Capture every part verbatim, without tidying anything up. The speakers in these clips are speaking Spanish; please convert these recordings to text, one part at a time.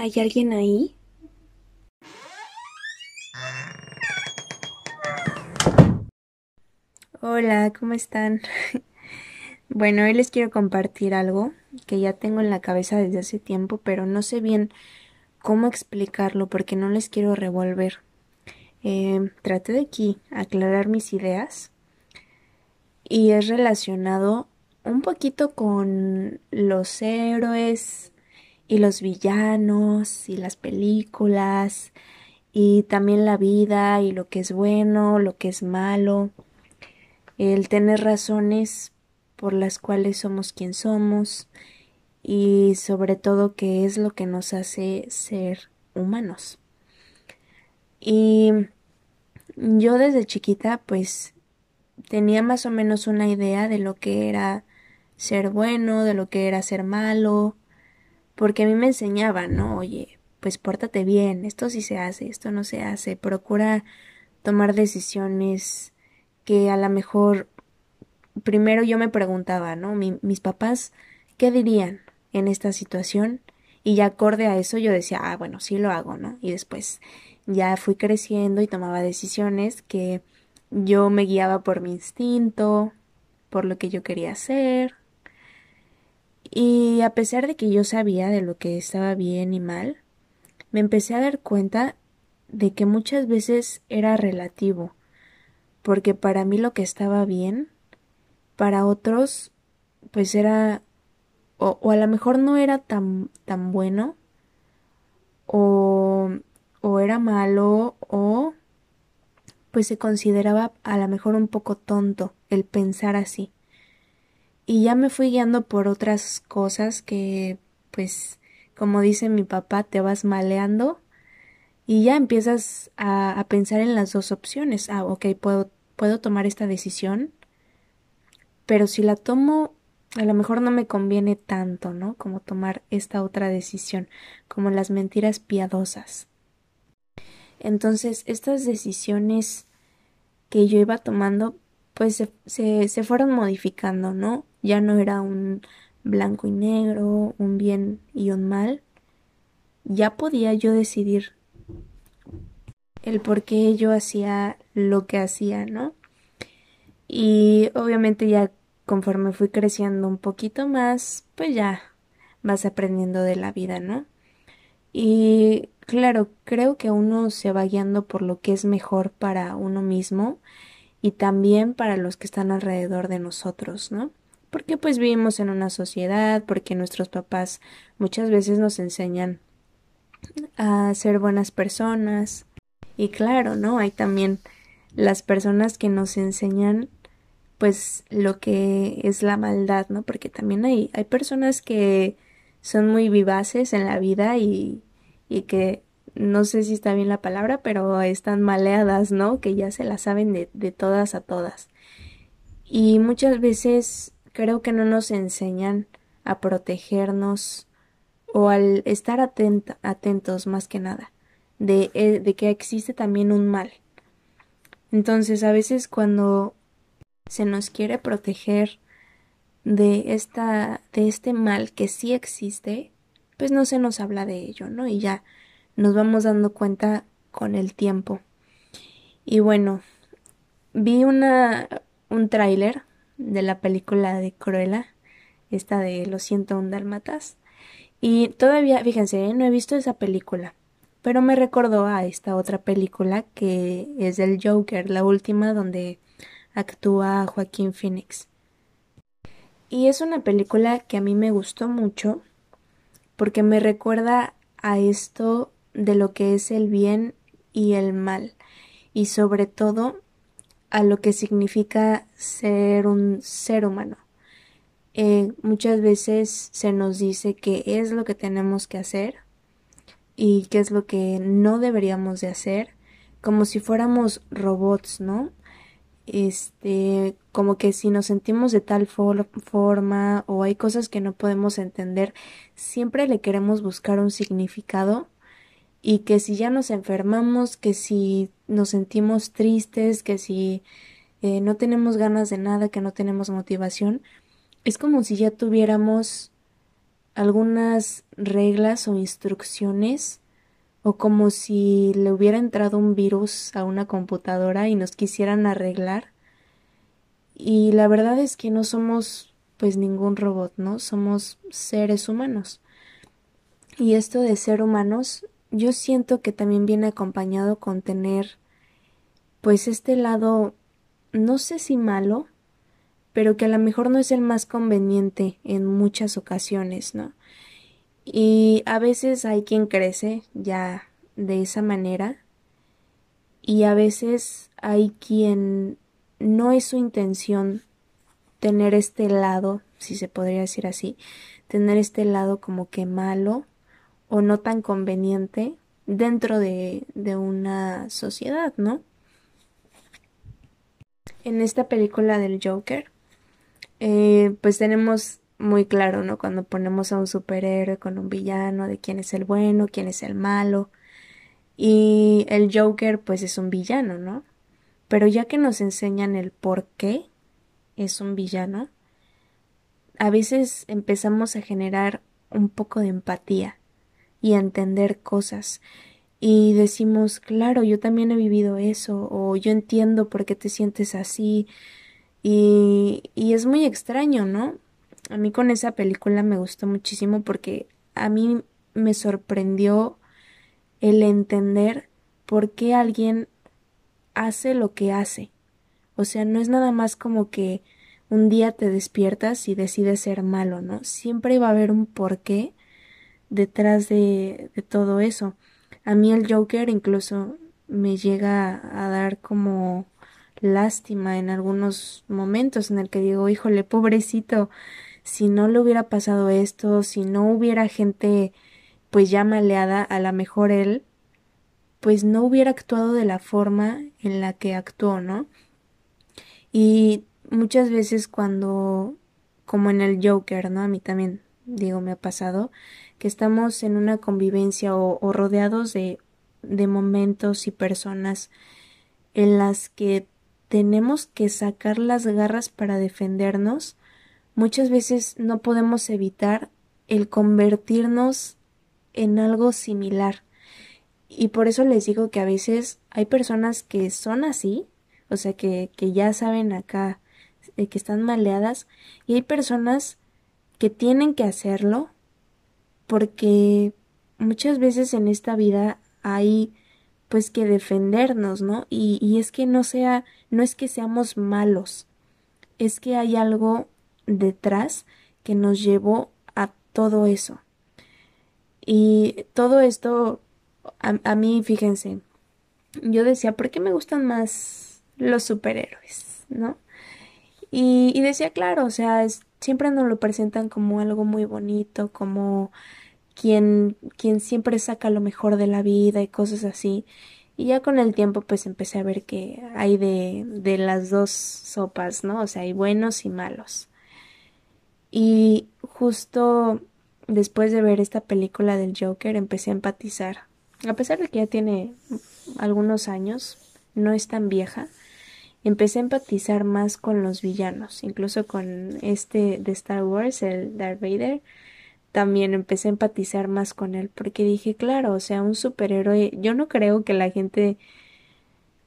¿Hay alguien ahí? Hola, ¿cómo están? Bueno, hoy les quiero compartir algo que ya tengo en la cabeza desde hace tiempo, pero no sé bien cómo explicarlo porque no les quiero revolver. Eh, traté de aquí aclarar mis ideas y es relacionado un poquito con los héroes y los villanos y las películas y también la vida y lo que es bueno, lo que es malo, el tener razones por las cuales somos quien somos y sobre todo qué es lo que nos hace ser humanos. Y yo desde chiquita pues tenía más o menos una idea de lo que era ser bueno, de lo que era ser malo. Porque a mí me enseñaban, ¿no? Oye, pues pórtate bien, esto sí se hace, esto no se hace. Procura tomar decisiones que a lo mejor... Primero yo me preguntaba, ¿no? Mi, mis papás, ¿qué dirían en esta situación? Y ya acorde a eso yo decía, ah, bueno, sí lo hago, ¿no? Y después ya fui creciendo y tomaba decisiones que yo me guiaba por mi instinto, por lo que yo quería hacer. Y a pesar de que yo sabía de lo que estaba bien y mal, me empecé a dar cuenta de que muchas veces era relativo, porque para mí lo que estaba bien, para otros, pues era, o, o a lo mejor no era tan, tan bueno, o, o era malo, o pues se consideraba a lo mejor un poco tonto el pensar así. Y ya me fui guiando por otras cosas que, pues, como dice mi papá, te vas maleando y ya empiezas a, a pensar en las dos opciones. Ah, ok, puedo, puedo tomar esta decisión, pero si la tomo, a lo mejor no me conviene tanto, ¿no? Como tomar esta otra decisión, como las mentiras piadosas. Entonces, estas decisiones que yo iba tomando, pues se, se, se fueron modificando, ¿no? Ya no era un blanco y negro, un bien y un mal. Ya podía yo decidir el por qué yo hacía lo que hacía, ¿no? Y obviamente ya conforme fui creciendo un poquito más, pues ya vas aprendiendo de la vida, ¿no? Y claro, creo que uno se va guiando por lo que es mejor para uno mismo y también para los que están alrededor de nosotros, ¿no? Porque pues vivimos en una sociedad, porque nuestros papás muchas veces nos enseñan a ser buenas personas. Y claro, ¿no? Hay también las personas que nos enseñan pues lo que es la maldad, ¿no? Porque también hay, hay personas que son muy vivaces en la vida y, y que... no sé si está bien la palabra, pero están maleadas, ¿no? Que ya se la saben de, de todas a todas. Y muchas veces creo que no nos enseñan a protegernos o al estar atenta, atentos más que nada, de, de que existe también un mal. Entonces a veces cuando se nos quiere proteger de, esta, de este mal que sí existe, pues no se nos habla de ello, ¿no? Y ya nos vamos dando cuenta con el tiempo. Y bueno, vi una un tráiler de la película de Cruella, esta de Lo siento, un dálmatas, y todavía, fíjense, ¿eh? No he visto esa película, pero me recordó a esta otra película que es del Joker, la última donde actúa Joaquín Phoenix. Y es una película que a mí me gustó mucho porque me recuerda a esto de lo que es el bien y el mal y sobre todo a lo que significa ser un ser humano. Eh, muchas veces se nos dice qué es lo que tenemos que hacer y qué es lo que no deberíamos de hacer, como si fuéramos robots, ¿no? Este, como que si nos sentimos de tal for- forma o hay cosas que no podemos entender, siempre le queremos buscar un significado. Y que si ya nos enfermamos, que si nos sentimos tristes, que si eh, no tenemos ganas de nada, que no tenemos motivación, es como si ya tuviéramos algunas reglas o instrucciones, o como si le hubiera entrado un virus a una computadora y nos quisieran arreglar. Y la verdad es que no somos pues ningún robot, ¿no? Somos seres humanos. Y esto de ser humanos, yo siento que también viene acompañado con tener pues este lado, no sé si malo, pero que a lo mejor no es el más conveniente en muchas ocasiones, ¿no? Y a veces hay quien crece ya de esa manera, y a veces hay quien no es su intención tener este lado, si se podría decir así, tener este lado como que malo o no tan conveniente dentro de, de una sociedad, ¿no? En esta película del Joker, eh, pues tenemos muy claro, ¿no? Cuando ponemos a un superhéroe con un villano, de quién es el bueno, quién es el malo, y el Joker pues es un villano, ¿no? Pero ya que nos enseñan el por qué es un villano, a veces empezamos a generar un poco de empatía y a entender cosas. Y decimos, claro, yo también he vivido eso, o yo entiendo por qué te sientes así. Y, y es muy extraño, ¿no? A mí con esa película me gustó muchísimo porque a mí me sorprendió el entender por qué alguien hace lo que hace. O sea, no es nada más como que un día te despiertas y decides ser malo, ¿no? Siempre va a haber un porqué detrás de, de todo eso. A mí el Joker incluso me llega a dar como lástima en algunos momentos en el que digo, híjole, pobrecito, si no le hubiera pasado esto, si no hubiera gente pues ya maleada, a lo mejor él pues no hubiera actuado de la forma en la que actuó, ¿no? Y muchas veces cuando, como en el Joker, ¿no? A mí también, digo, me ha pasado que estamos en una convivencia o, o rodeados de, de momentos y personas en las que tenemos que sacar las garras para defendernos. Muchas veces no podemos evitar el convertirnos en algo similar. Y por eso les digo que a veces hay personas que son así, o sea, que, que ya saben acá, eh, que están maleadas, y hay personas que tienen que hacerlo porque muchas veces en esta vida hay pues que defendernos, ¿no? Y, y es que no sea, no es que seamos malos, es que hay algo detrás que nos llevó a todo eso. Y todo esto, a, a mí, fíjense, yo decía, ¿por qué me gustan más los superhéroes, no? Y, y decía, claro, o sea, es, siempre nos lo presentan como algo muy bonito, como quien, quien siempre saca lo mejor de la vida y cosas así. Y ya con el tiempo pues empecé a ver que hay de, de las dos sopas, ¿no? O sea, hay buenos y malos. Y justo después de ver esta película del Joker empecé a empatizar. A pesar de que ya tiene algunos años, no es tan vieja, empecé a empatizar más con los villanos, incluso con este de Star Wars, el Darth Vader, también empecé a empatizar más con él, porque dije, claro, o sea, un superhéroe, yo no creo que la gente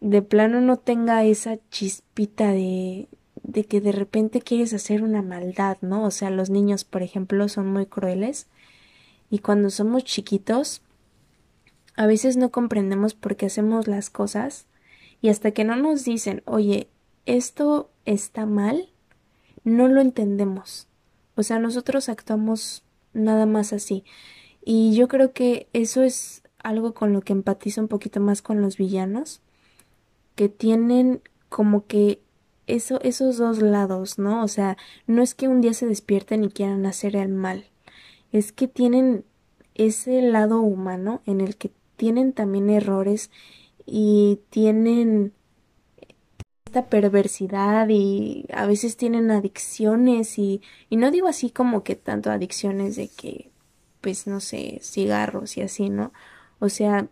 de plano no tenga esa chispita de, de que de repente quieres hacer una maldad, ¿no? O sea, los niños, por ejemplo, son muy crueles, y cuando somos chiquitos, a veces no comprendemos por qué hacemos las cosas, y hasta que no nos dicen, oye, esto está mal, no lo entendemos. O sea, nosotros actuamos nada más así. Y yo creo que eso es algo con lo que empatizo un poquito más con los villanos, que tienen como que eso, esos dos lados, ¿no? O sea, no es que un día se despierten y quieran hacer el mal. Es que tienen ese lado humano en el que tienen también errores y tienen esta perversidad y a veces tienen adicciones y, y no digo así como que tanto adicciones de que, pues no sé, cigarros y así, ¿no? O sea,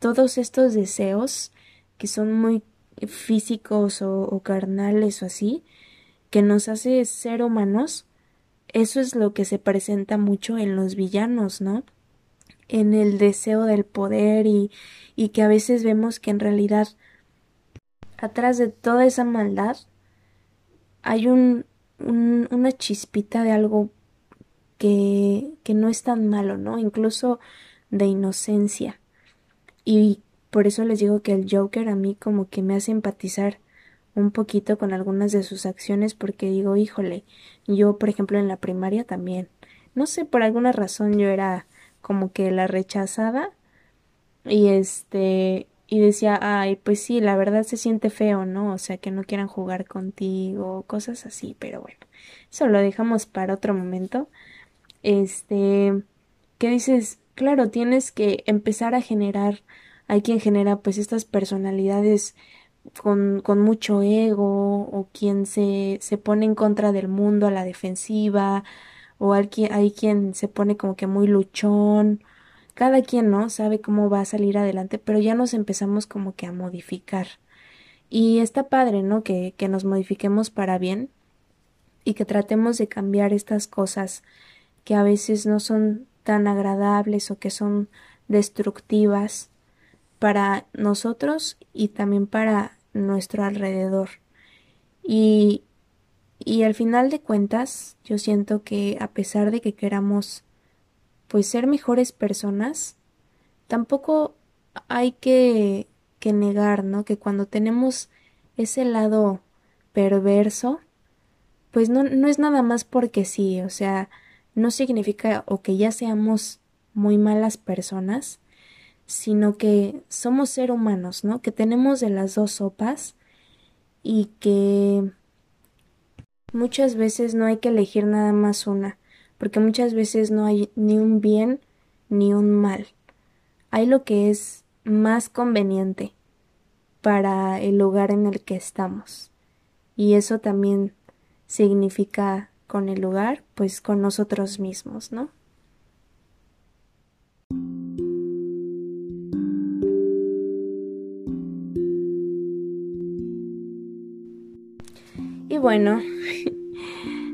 todos estos deseos que son muy físicos o, o carnales o así, que nos hace ser humanos, Eso es lo que se presenta mucho en los villanos, ¿no? En el deseo del poder y, y que a veces vemos que en realidad atrás de toda esa maldad hay un, un, una chispita de algo que, que no es tan malo, ¿no? Incluso de inocencia. Y por eso les digo que el Joker a mí como que me hace empatizar un poquito con algunas de sus acciones, porque digo, híjole, yo por ejemplo en la primaria también, no sé, por alguna razón yo era como que la rechazada y este y decía, ay, pues sí, la verdad se siente feo, ¿no? O sea, que no quieran jugar contigo, cosas así, pero bueno, eso lo dejamos para otro momento. Este, ¿qué dices? Claro, tienes que empezar a generar, hay quien genera pues estas personalidades Con, con mucho ego, o quien se, se pone en contra del mundo a la defensiva, o hay quien, hay quien se pone como que muy luchón. Cada quien, ¿no?, sabe cómo va a salir adelante, pero ya nos empezamos como que a modificar. Y está padre, ¿no?, que, que nos modifiquemos para bien y que tratemos de cambiar estas cosas que a veces no son tan agradables o que son destructivas para nosotros y también para nuestro alrededor. Y, y al final de cuentas, yo siento que a pesar de que queramos pues ser mejores personas, tampoco hay que, que negar, ¿no?, que cuando tenemos ese lado perverso, pues no, no es nada más porque sí. O sea, no significa o que ya seamos muy malas personas, sino que somos seres humanos, ¿no?, que tenemos de las dos sopas y que muchas veces no hay que elegir nada más una, porque muchas veces no hay ni un bien ni un mal. Hay lo que es más conveniente para el lugar en el que estamos. Y eso también significa con el lugar, pues con nosotros mismos, ¿no? Y bueno,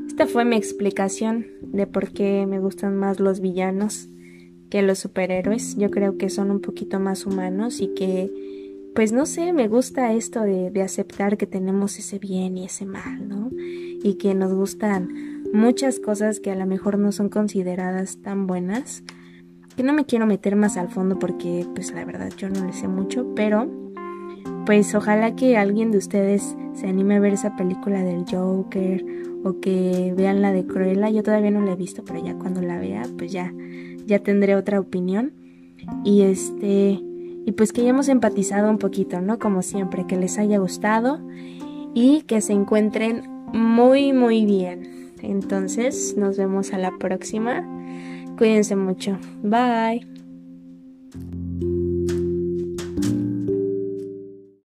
esta fue mi explicación de por qué me gustan más los villanos que los superhéroes. Yo creo que son un poquito más humanos y que, pues no sé, me gusta esto de, de aceptar que tenemos ese bien y ese mal, ¿no? Y que nos gustan muchas cosas que a lo mejor no son consideradas tan buenas. Que no me quiero meter más al fondo porque, pues la verdad, yo no le sé mucho, pero pues ojalá que alguien de ustedes se anime a ver esa película del Joker o que vean la de Cruella. Yo todavía no la he visto, pero ya cuando la vea, pues ya, ya tendré otra opinión. Y este, y pues que ya hemos empatizado un poquito, ¿no? Como siempre, que les haya gustado y que se encuentren muy, muy bien. Entonces, nos vemos a la próxima. Cuídense mucho. Bye.